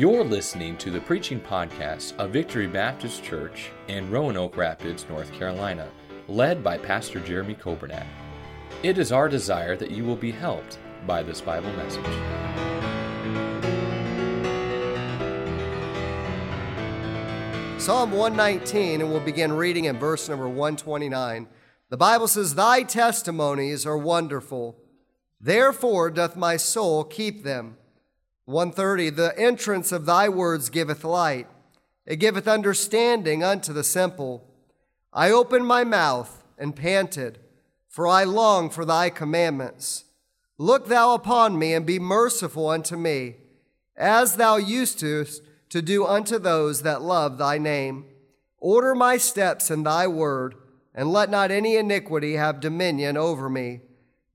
You're listening to the preaching podcast of Victory Baptist Church in Roanoke Rapids, North Carolina, led by Pastor Jeremy Kobernack. It is our desire that you will be helped by this Bible message. Psalm 119, and we'll begin reading in verse number 129. The Bible says, "Thy testimonies are wonderful, therefore doth my soul keep them." 130, "The entrance of thy words giveth light. It giveth understanding unto the simple. I opened my mouth and panted, for I long for thy commandments. Look thou upon me and be merciful unto me, as thou usedst to do unto those that love thy name. Order my steps in thy word, and let not any iniquity have dominion over me.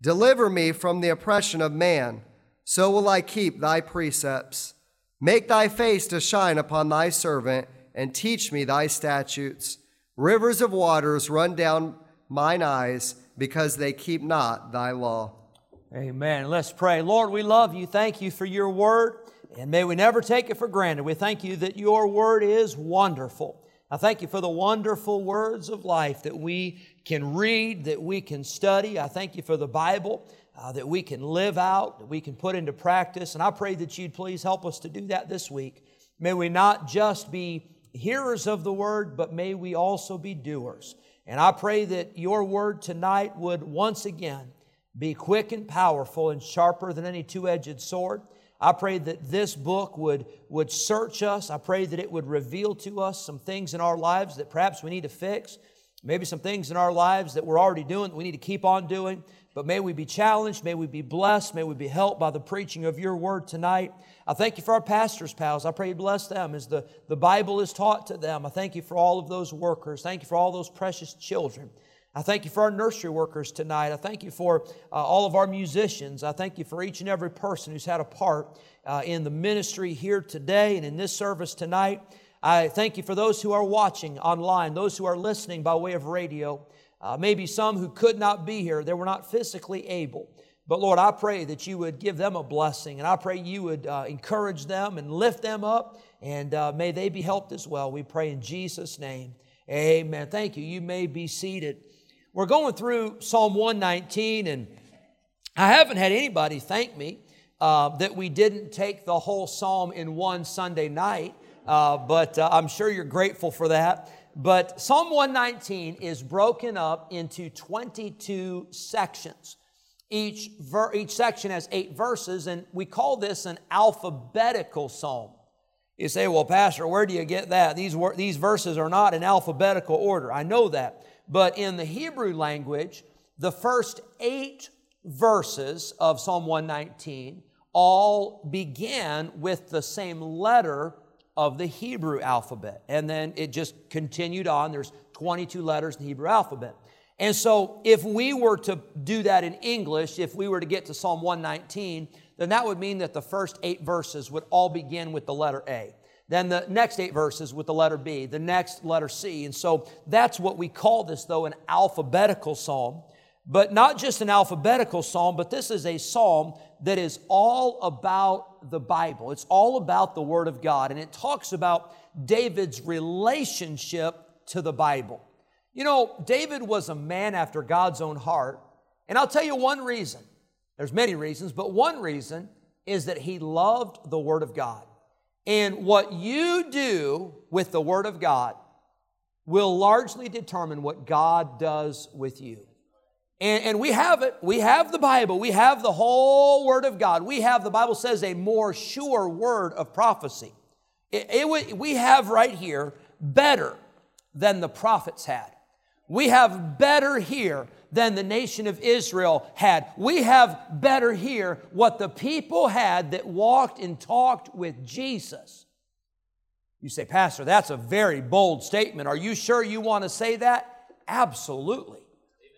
Deliver me from the oppression of man. So will I keep thy precepts. Make thy face to shine upon thy servant, and teach me thy statutes. Rivers of waters run down mine eyes, because they keep not thy law." Amen. Let's pray. Lord, we love you. Thank you for your word, and may we never take it for granted. We thank you that your word is wonderful. I thank you for the wonderful words of life that we can read, that we can study. I thank you for the Bible that we can live out, that we can put into practice. And I pray that you'd please help us to do that this week. May we not just be hearers of the word, but may we also be doers. And I pray that your word tonight would once again be quick and powerful and sharper than any two-edged sword. I pray that this book would search us. I pray that it would reveal to us some things in our lives that perhaps we need to fix, maybe some things in our lives that we're already doing that we need to keep on doing. But may we be challenged, may we be blessed, may we be helped by the preaching of your word tonight. I thank you for our pastors' pals. I pray you bless them as the Bible is taught to them. I thank you for all of those workers. Thank you for all those precious children. I thank you for our nursery workers tonight. I thank you for all of our musicians. I thank you for each and every person who's had a part in the ministry here today and in this service tonight. I thank you for those who are watching online, those who are listening by way of radio. Maybe some who could not be here, they were not physically able. But Lord, I pray that you would give them a blessing, and I pray you would encourage them and lift them up, and may they be helped as well. We pray in Jesus' name. Amen. Thank you. You may be seated. We're going through Psalm 119, and I haven't had anybody thank me that we didn't take the whole psalm in one Sunday night, but I'm sure you're grateful for that. But Psalm 119 is broken up into 22 sections. Each section has 8 verses, and we call this an alphabetical psalm. You say, "Well, Pastor, where do you get that? These verses are not in alphabetical order." I know that. But in the Hebrew language, the first 8 verses of Psalm 119 all begin with the same letter of the Hebrew alphabet. And then it just continued on. There's 22 letters in the Hebrew alphabet. And so if we were to do that in English, if we were to get to Psalm 119, then that would mean that the first 8 verses would all begin with the letter A. Then the next 8 verses with the letter B, the next letter C. And so that's what we call this, though, an alphabetical psalm. But not just an alphabetical psalm, but this is a psalm that is all about the Bible. It's all about the Word of God, and it talks about David's relationship to the Bible. You know, David was a man after God's own heart, and I'll tell you one reason. There's many reasons, but one reason is that he loved the Word of God. And what you do with the Word of God will largely determine what God does with you. And we have it. We have the Bible. We have the whole Word of God. We have, the Bible says, a more sure word of prophecy. We have right here better than the prophets had. We have better here than the nation of Israel had. We have better here what the people had that walked and talked with Jesus. You say, "Pastor, that's a very bold statement. Are you sure you want to say that?" Absolutely.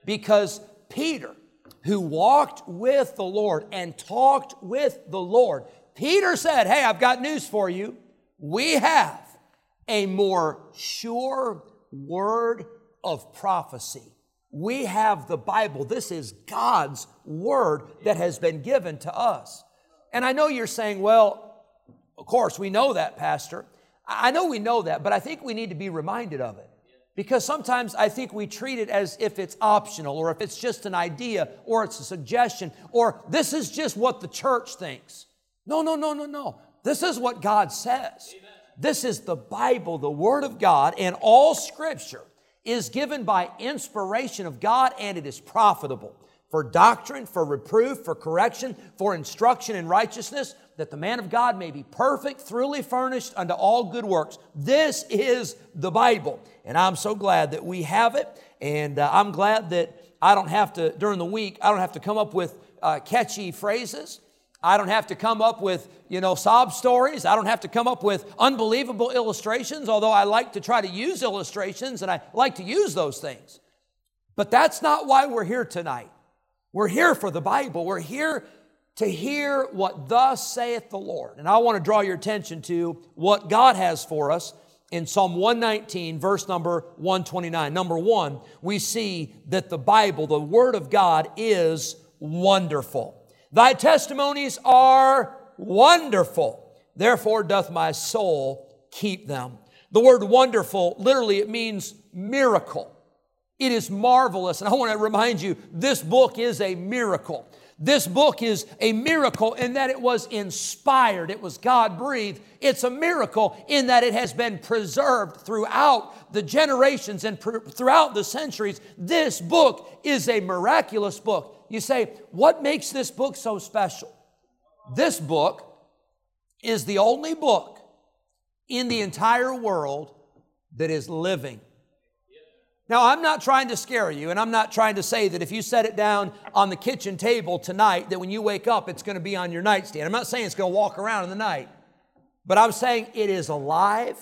Because Peter, who walked with the Lord and talked with the Lord, Peter said, "Hey, I've got news for you. We have a more sure word of prophecy." We have the Bible. This is God's word that has been given to us. And I know you're saying, "Well, Of course, we know that, Pastor. I know we know that, but I think we need to be reminded of it. Because sometimes I think we treat it as if it's optional, or if it's just an idea, or it's a suggestion, or this is just what the church thinks. No, no, no, no, no. This is what God says. Amen. This is the Bible, the Word of God, and all Scripture is given by inspiration of God, and it is profitable for doctrine, for reproof, for correction, for instruction in righteousness, that the man of God may be perfect, thoroughly furnished unto all good works. This is the Bible, and I'm so glad that we have it, and I'm glad that I don't have to, during the week, I don't have to come up with catchy phrases. I don't have to come up with, sob stories. I don't have to come up with unbelievable illustrations, although I like to try to use illustrations, and I like to use those things. But that's not why we're here tonight. We're here for the Bible. We're here to hear what thus saith the Lord. And I want to draw your attention to what God has for us in Psalm 119, verse number 129. Number one, we see that the Bible, the Word of God, is wonderful. Thy testimonies are wonderful. Therefore doth my soul keep them. The word wonderful, literally it means miracle. It is marvelous. And I want to remind you, this book is a miracle. This book is a miracle in that it was inspired. It was God-breathed. It's a miracle in that it has been preserved throughout the generations and throughout the centuries. This book is a miraculous book. You say, what makes this book so special? This book is the only book in the entire world that is living. Now, I'm not trying to scare you, and I'm not trying to say that if you set it down on the kitchen table tonight, that when you wake up, it's going to be on your nightstand. I'm not saying it's going to walk around in the night, but I'm saying it is alive.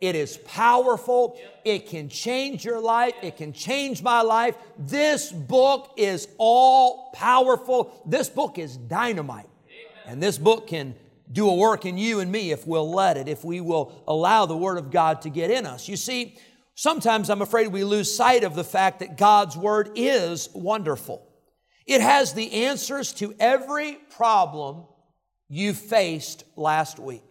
It is powerful. It can change your life. It can change my life. This book is all powerful. This book is dynamite. And this book can do a work in you and me if we'll let it, if we will allow the Word of God to get in us. You see, sometimes I'm afraid we lose sight of the fact that God's Word is wonderful. It has the answers to every problem you faced last week.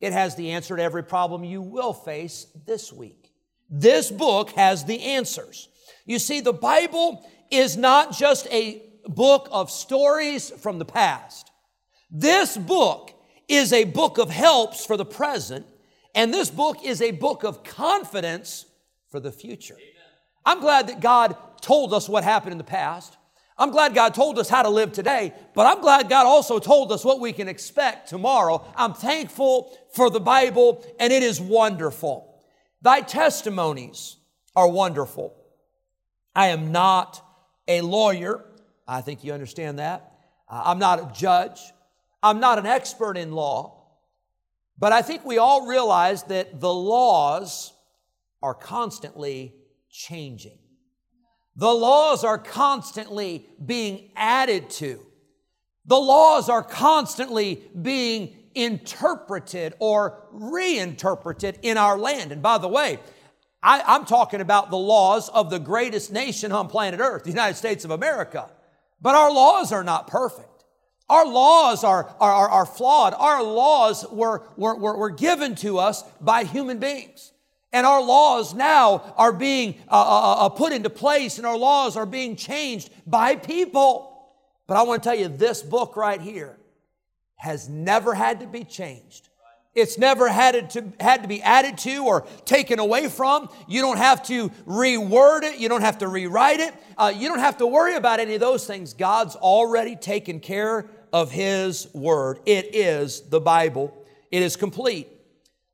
It has the answer to every problem you will face this week. This book has the answers. You see, the Bible is not just a book of stories from the past. This book is a book of helps for the present, and this book is a book of confidence for the future. I'm glad that God told us what happened in the past. I'm glad God told us how to live today, but I'm glad God also told us what we can expect tomorrow. I'm thankful for the Bible, and it is wonderful. Thy testimonies are wonderful. I am not a lawyer. I think you understand that. I'm not a judge. I'm not an expert in law. But I think we all realize that the laws are constantly changing. The laws are constantly being added to. The laws are constantly being interpreted or reinterpreted in our land. And by the way, I'm talking about the laws of the greatest nation on planet Earth, the United States of America. But our laws are not perfect. Our laws are flawed. Our laws were given to us by human beings. And our laws now are being put into place, and our laws are being changed by people. But I want to tell you, this book right here has never had to be changed. It's never had to be added to or taken away from. You don't have to reword it. You don't have to rewrite it. You don't have to worry about any of those things. God's already taken care of His Word. It is the Bible. It is complete.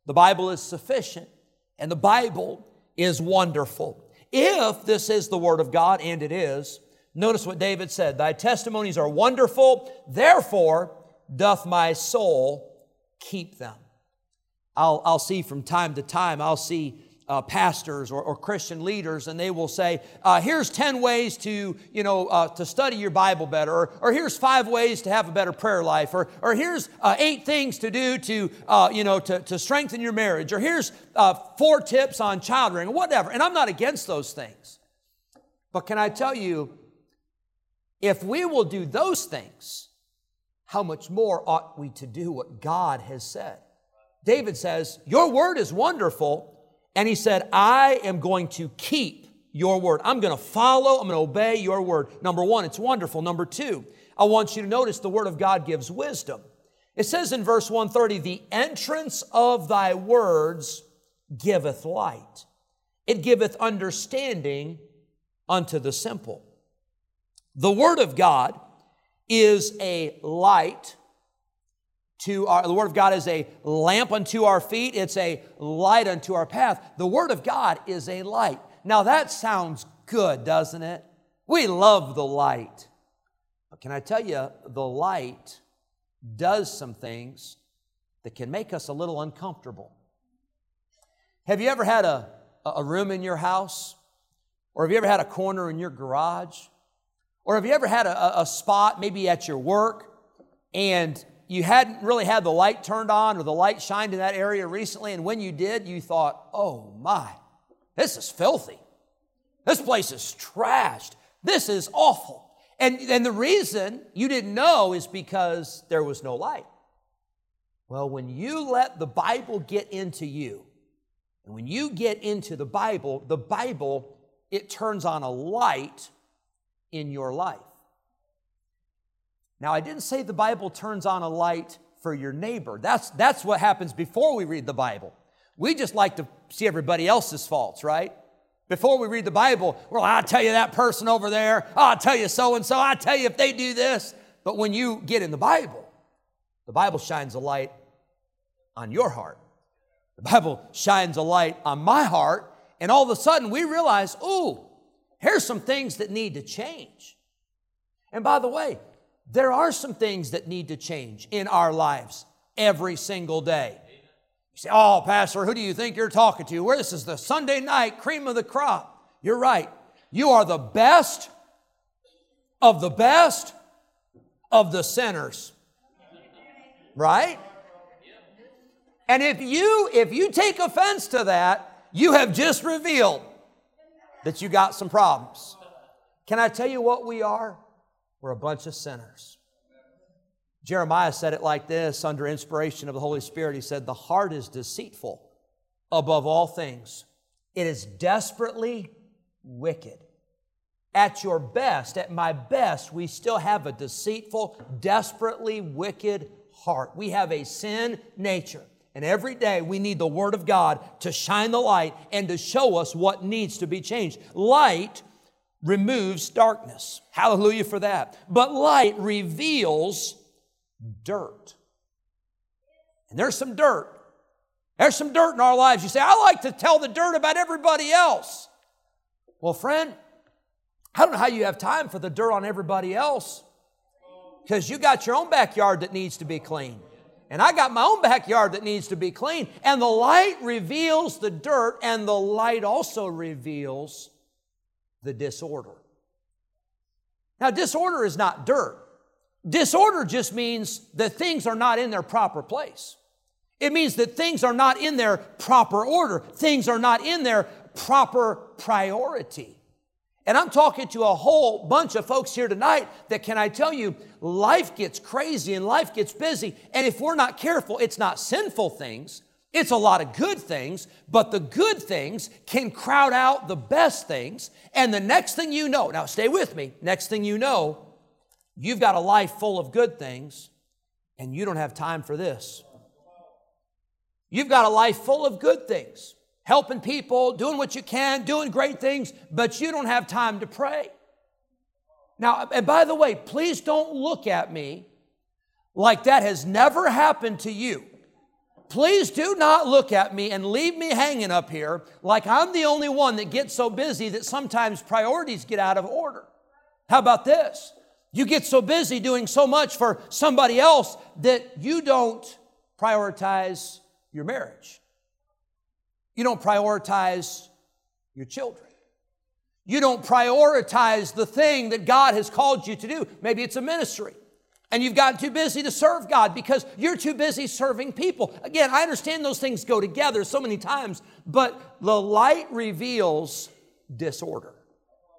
The Bible is sufficient. And the Bible is wonderful. If this is the Word of God, and it is, notice what David said, thy testimonies are wonderful, therefore doth my soul keep them. I'll see from time to time, I'll see pastors or Christian leaders, and they will say, here's 10 ways to study your Bible better, or here's 5 ways to have a better prayer life, or here's 8 things to do to strengthen your marriage, or here's 4 tips on child rearing, or whatever. And I'm not against those things. But can I tell you, if we will do those things, how much more ought we to do what God has said? David says, your word is wonderful. And he said, I am going to keep your word. I'm going to follow. I'm going to obey your word. Number one, it's wonderful. Number two, I want you to notice the word of God gives wisdom. It says in verse 130, the entrance of thy words giveth light. It giveth understanding unto the simple. The word of God is a light to our, the word of God is a lamp unto our feet. It's a light unto our path. The word of God is a light. Now that sounds good, doesn't it? We love the light. But can I tell you, the light does some things that can make us a little uncomfortable. Have you ever had a room in your house? Or have you ever had a corner in your garage? Or have you ever had a spot maybe at your work and you hadn't really had the light turned on or the light shined in that area recently, and when you did, you thought, oh my, this is filthy. This place is trashed. This is awful. And the reason you didn't know is because there was no light. Well, when you let the Bible get into you, and when you get into the Bible, it turns on a light in your life. Now, I didn't say the Bible turns on a light for your neighbor. That's what happens before we read the Bible. We just like to see everybody else's faults, right? Before we read the Bible, well, I'll tell you that person over there. I'll tell you so-and-so. I'll tell you if they do this. But when you get in the Bible shines a light on your heart. The Bible shines a light on my heart. And all of a sudden we realize, ooh, here's some things that need to change. And by the way, there are some things that need to change in our lives every single day. You say, oh, Pastor, who do you think you're talking to? Well, this is the Sunday night cream of the crop. You're right. You are the best of the best of the sinners. Right? And if you take offense to that, you have just revealed that you got some problems. Can I tell you what we are? We're a bunch of sinners. Jeremiah said it like this, under inspiration of the Holy Spirit. He said, the heart is deceitful above all things. It is desperately wicked. At your best, at my best, we still have a deceitful, desperately wicked heart. We have a sin nature. And every day we need the Word of God to shine the light and to show us what needs to be changed. Light removes darkness. Hallelujah for that. But light reveals dirt. And there's some dirt. There's some dirt in our lives. You say, I like to tell the dirt about everybody else. Well, friend, I don't know how you have time for the dirt on everybody else, because you got your own backyard that needs to be cleaned. And I got my own backyard that needs to be cleaned. And the light reveals the dirt, and the light also reveals the disorder. Now, disorder is not dirt. Disorder just means that things are not in their proper place. It means that things are not in their proper order. Things are not in their proper priority. And I'm talking to a whole bunch of folks here tonight that, can I tell you, life gets crazy and life gets busy. And if we're not careful, it's not sinful things. It's a lot of good things, but the good things can crowd out the best things. And the next thing you know, now stay with me, next thing you know, you've got a life full of good things and you don't have time for this. You've got a life full of good things, helping people, doing what you can, doing great things, but you don't have time to pray. Now, and by the way, please don't look at me like that has never happened to you. Please do not look at me and leave me hanging up here like I'm the only one that gets so busy that sometimes priorities get out of order. How about this? You get so busy doing so much for somebody else that you don't prioritize your marriage. You don't prioritize your children. You don't prioritize the thing that God has called you to do. Maybe it's a ministry. And you've gotten too busy to serve God because you're too busy serving people. Again, I understand those things go together so many times, but the light reveals disorder.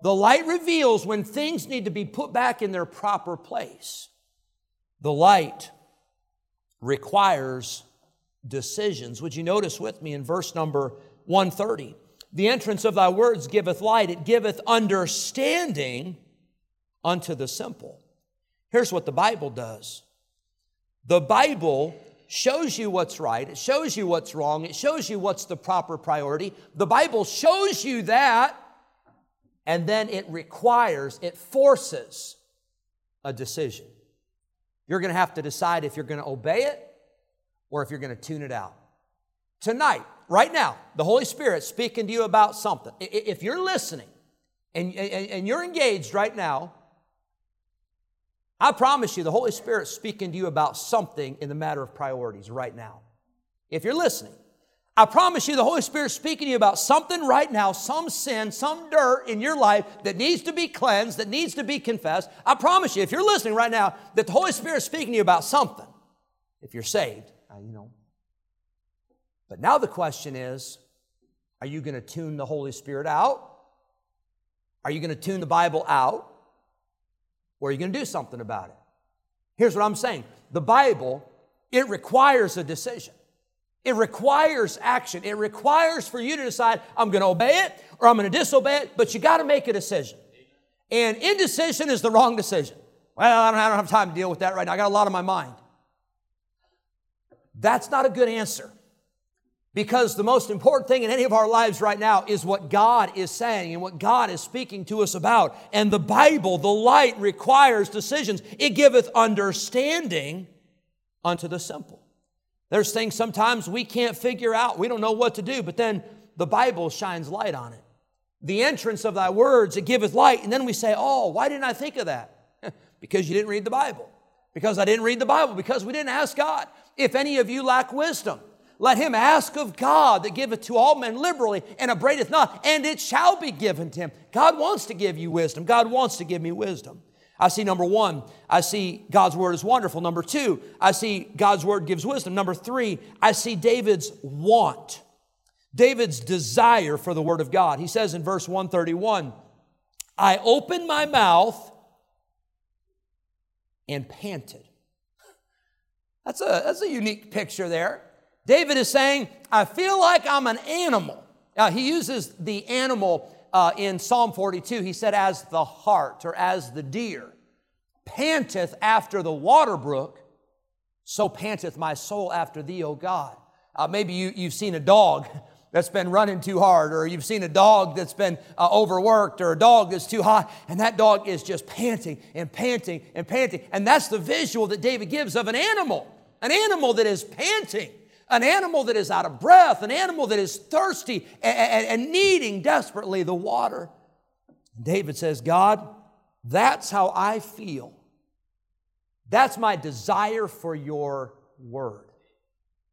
The light reveals when things need to be put back in their proper place. The light requires decisions. Would you notice with me in verse number 130? The entrance of thy words giveth light, it giveth understanding unto the simple. Here's what the Bible does. The Bible shows you what's right. It shows you what's wrong. It shows you what's the proper priority. The Bible shows you that, and then it requires, it forces a decision. You're going to have to decide if you're going to obey it or if you're going to tune it out. Tonight, right now, the Holy Spirit's speaking to you about something. If you're listening and you're engaged right now, I promise you the Holy Spirit's speaking to you about something in the matter of priorities right now. If you're listening, I promise you the Holy Spirit's speaking to you about something right now, some sin, some dirt in your life that needs to be cleansed, that needs to be confessed. I promise you, if you're listening right now, that the Holy Spirit's speaking to you about something. If you're saved, you know. But now the question is, are you going to tune the Holy Spirit out? Are you going to tune the Bible out? Or are you going to do something about it? Here's what I'm saying. The Bible, it requires a decision. It requires action. It requires for you to decide, I'm going to obey it or I'm going to disobey it, but you got to make a decision. And indecision is the wrong decision. Well, I don't have time to deal with that right now. I got a lot on my mind. That's not a good answer, because the most important thing in any of our lives right now is what God is saying and what God is speaking to us about. And the Bible, the light, requires decisions. It giveth understanding unto the simple. There's things sometimes we can't figure out. We don't know what to do, but then the Bible shines light on it. The entrance of thy words, it giveth light. And then we say, oh, why didn't I think of that? Because you didn't read the Bible. Because I didn't read the Bible. Because we didn't ask God. If any of you lack wisdom, let him ask of God that giveth to all men liberally and upbraideth not, and it shall be given to him. God wants to give you wisdom. God wants to give me wisdom. I see, number one, I see God's word is wonderful. Number two, I see God's word gives wisdom. Number three, I see David's want, David's desire for the word of God. He says in verse 131, I opened my mouth and panted. That's a unique picture there. David is saying, I feel like I'm an animal. He uses the animal in Psalm 42, he said, as the hart or as the deer panteth after the water brook, so panteth my soul after thee, O God. Maybe you've seen a dog that's been running too hard, or you've seen a dog that's been overworked, or a dog that's too hot, and that dog is just panting and panting and panting. And that's the visual that David gives of an animal that is panting. An animal that is out of breath, an animal that is thirsty and needing desperately the water. David says, God, that's how I feel. That's my desire for your word.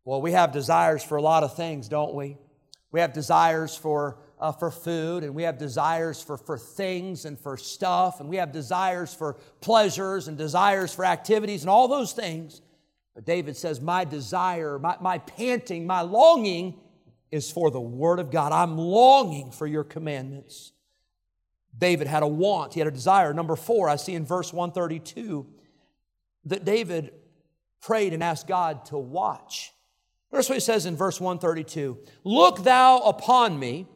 Well, we have desires for a lot of things, don't we? We have desires for food, and we have desires for things and for stuff, and we have desires for pleasures and desires for activities and all those things. But David says, my desire, my panting, my longing is for the word of God. I'm longing for your commandments. David had a want. He had a desire. Number four, I see in verse 132 that David prayed and asked God to watch. Notice what he says in verse 132. Look thou upon me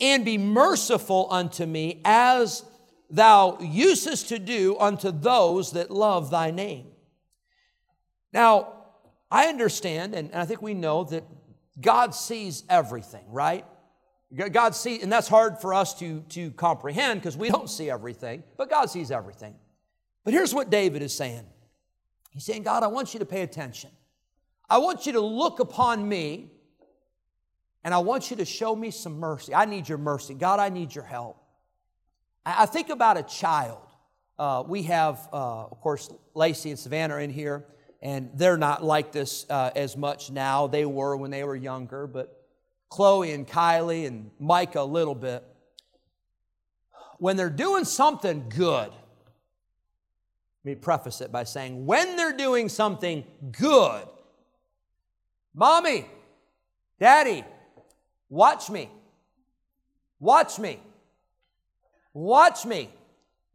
and be merciful unto me as thou usest to do unto those that love thy name. Now, I understand, and I think we know that God sees everything, right? God sees, and that's hard for us to comprehend because we don't see everything, but God sees everything. But here's what David is saying. He's saying, God, I want you to pay attention. I want you to look upon me, and I want you to show me some mercy. I need your mercy. God, I need your help. I think about a child. We have, of course, Lacey and Savannah are in here. And they're not like this as much now. They were when they were younger. But Chloe and Kylie and Micah a little bit. When they're doing something good, let me preface it by saying, when they're doing something good, Mommy, Daddy, watch me. Watch me. Watch me.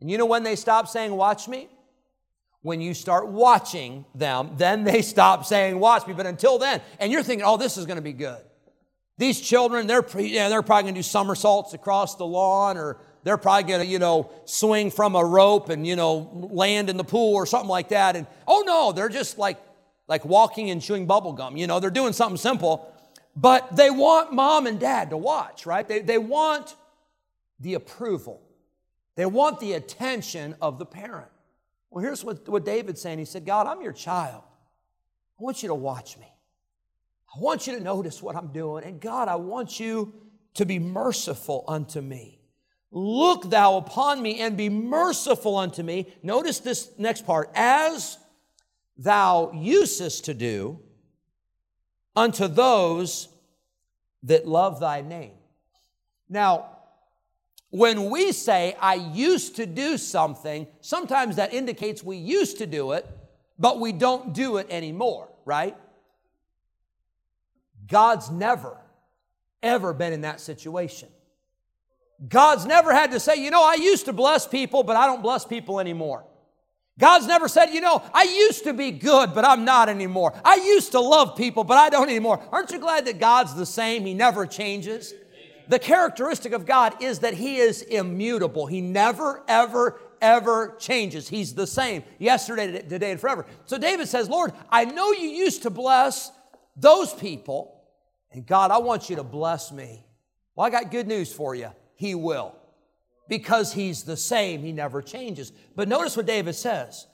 And you know when they stop saying watch me? When you start watching them, then they stop saying, watch me. But until then, and you're thinking, oh, this is going to be good. These children, they're probably going to do somersaults across the lawn, or they're probably going to, swing from a rope and, land in the pool or something like that. And, oh, no, they're just like walking and chewing bubble gum. They're doing something simple. But they want mom and dad to watch, right? They want the approval. They want the attention of the parent. Well, here's what David's saying. He said, God, I'm your child. I want you to watch me. I want you to notice what I'm doing. And God, I want you to be merciful unto me. Look thou upon me and be merciful unto me. Notice this next part. As thou usest to do unto those that love thy name. Now, when we say, I used to do something, sometimes that indicates we used to do it, but we don't do it anymore, right? God's never, ever been in that situation. God's never had to say, I used to bless people, but I don't bless people anymore. God's never said, I used to be good, but I'm not anymore. I used to love people, but I don't anymore. Aren't you glad that God's the same? He never changes. The characteristic of God is that He is immutable. He never, ever, ever changes. He's the same yesterday, today, and forever. So David says, Lord, I know you used to bless those people, and God, I want you to bless me. Well, I got good news for you. He will, because He's the same. He never changes. But notice what David says.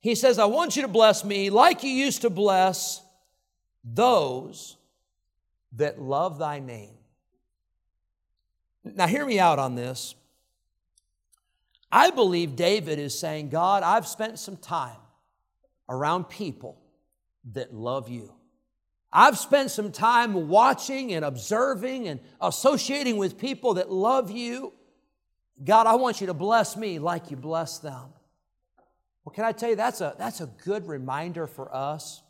He says, I want you to bless me like you used to bless those that love thy name. Now, hear me out on this. I believe David is saying, God, I've spent some time around people that love you. I've spent some time watching and observing and associating with people that love you. God, I want you to bless me like you bless them. Well, can I tell you, that's a good reminder for us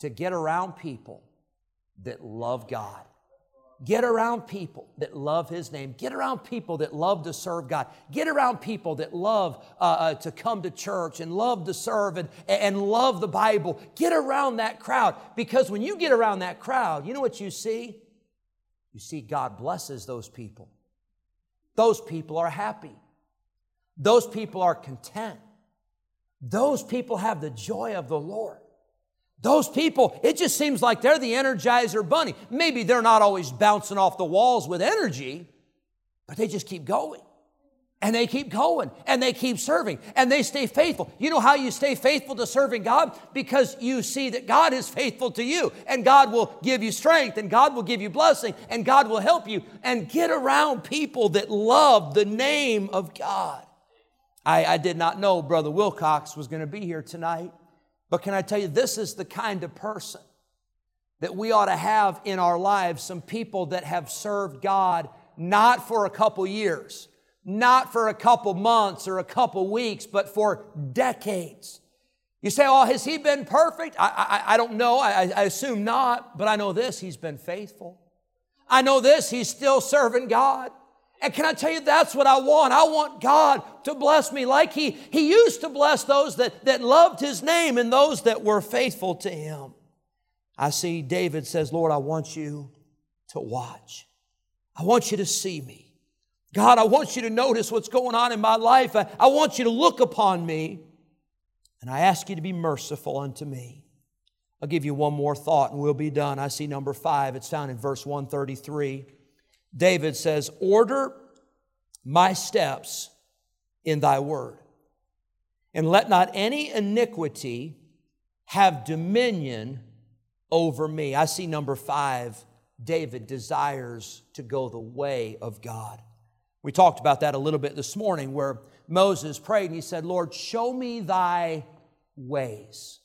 to get around people that love God. Get around people that love His name. Get around people that love to serve God. Get around people that love to come to church and love to serve and love the Bible. Get around that crowd, because when you get around that crowd, you know what you see? You see God blesses those people. Those people are happy. Those people are content. Those people have the joy of the Lord. Those people, it just seems like they're the Energizer Bunny. Maybe they're not always bouncing off the walls with energy, but they just keep going. And they keep going. And they keep serving. And they stay faithful. You know how you stay faithful to serving God? Because you see that God is faithful to you. And God will give you strength. And God will give you blessing. And God will help you. And get around people that love the name of God. I did not know Brother Wilcox was going to be here tonight. But can I tell you, this is the kind of person that we ought to have in our lives, some people that have served God not for a couple years, not for a couple months or a couple weeks, but for decades. You say, oh, has he been perfect? I don't know. I assume not, but I know this, he's been faithful. I know this, he's still serving God. And can I tell you, that's what I want. I want God to bless me like He used to bless those that loved His name and those that were faithful to Him. I see David says, Lord, I want you to watch. I want you to see me. God, I want you to notice what's going on in my life. I want you to look upon me, and I ask you to be merciful unto me. I'll give you one more thought and we'll be done. I see number 5. It's found in verse 133. David says, order my steps in thy word, and let not any iniquity have dominion over me. I see number 5, David desires to go the way of God. We talked about that a little bit this morning, where Moses prayed and he said, Lord, show me thy ways.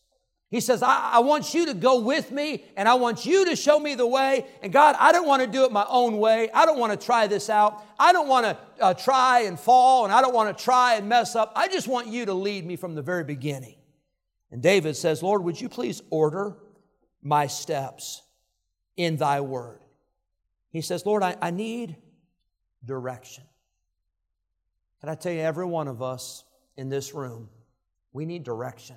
He says, I want you to go with me, and I want you to show me the way. And God, I don't want to do it my own way. I don't want to try this out. I don't want to try and fall, and I don't want to try and mess up. I just want you to lead me from the very beginning. And David says, Lord, would you please order my steps in thy word? He says, Lord, I need direction. Can I tell you, every one of us in this room, We need direction.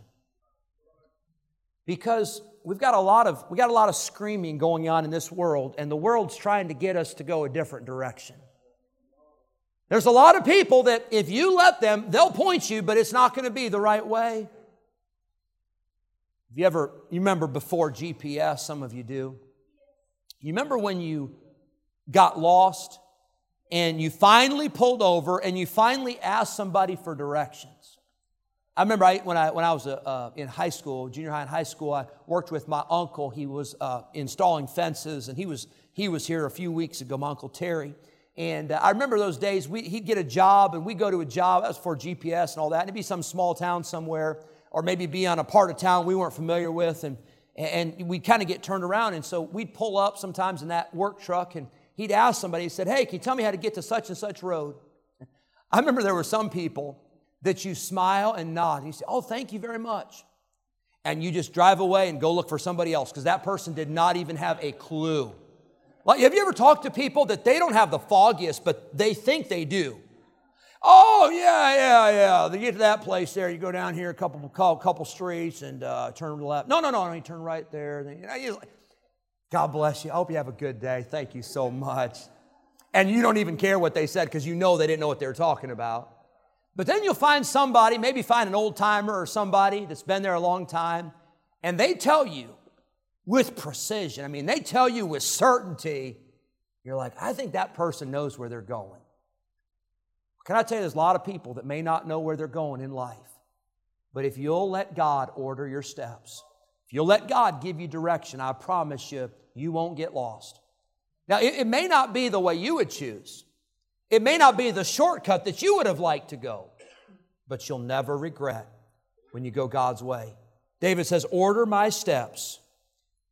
Because we got a lot of screaming going on in this world, and the world's trying to get us to go a different direction. There's a lot of people that if you let them, they'll point you, but it's not going to be the right way. Have you ever, you remember before GPS, some of you do. You remember when you got lost and you finally pulled over and you finally asked somebody for directions? I remember when I was in high school, junior high and high school, I worked with my uncle. He was installing fences, and he was here a few weeks ago, my Uncle Terry. And I remember those days, he'd get a job, and we'd go to a job. That was for GPS and all that. And it'd be some small town somewhere, or maybe be on a part of town we weren't familiar with, and we'd kind of get turned around. And so we'd pull up sometimes in that work truck, and he'd ask somebody, he said, "Hey, can you tell me how to get to such and such road?" I remember there were some people that you smile and nod. You say, "Oh, thank you very much." And you just drive away and go look for somebody else, because that person did not even have a clue. Like, have you ever talked to people that they don't have the foggiest, but they think they do? "Oh, yeah. They get to that place there. You go down here a couple streets and turn left." No, you turn right there. God bless you. I hope you have a good day. Thank you so much. And you don't even care what they said, because you know they didn't know what they were talking about. But then you'll find somebody, maybe find an old-timer or somebody that's been there a long time, and they tell you with precision. I mean, they tell you with certainty. You're like, I think that person knows where they're going. Can I tell you, there's a lot of people that may not know where they're going in life. But if you'll let God order your steps, if you'll let God give you direction, I promise you, you won't get lost. Now, it may not be the way you would choose. It may not be the shortcut that you would have liked to go, but you'll never regret when you go God's way. David says, "Order my steps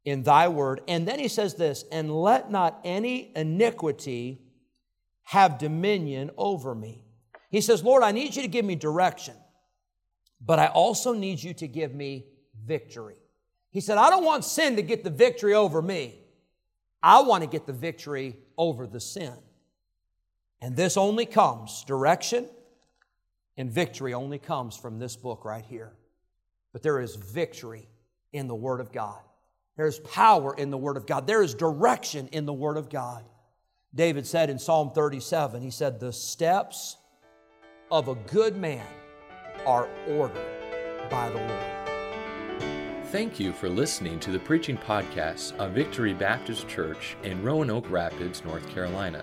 in thy word." And then he says this, "And let not any iniquity have dominion over me." He says, "Lord, I need you to give me direction, but I also need you to give me victory." He said, "I don't want sin to get the victory over me. I want to get the victory over the sin." And this only comes, direction and victory only comes from this book right here. But there is victory in the Word of God. There is power in the Word of God. There is direction in the Word of God. David said in Psalm 37, he said, "The steps of a good man are ordered by the Lord." Thank you for listening to the preaching podcast of Victory Baptist Church in Roanoke Rapids, North Carolina,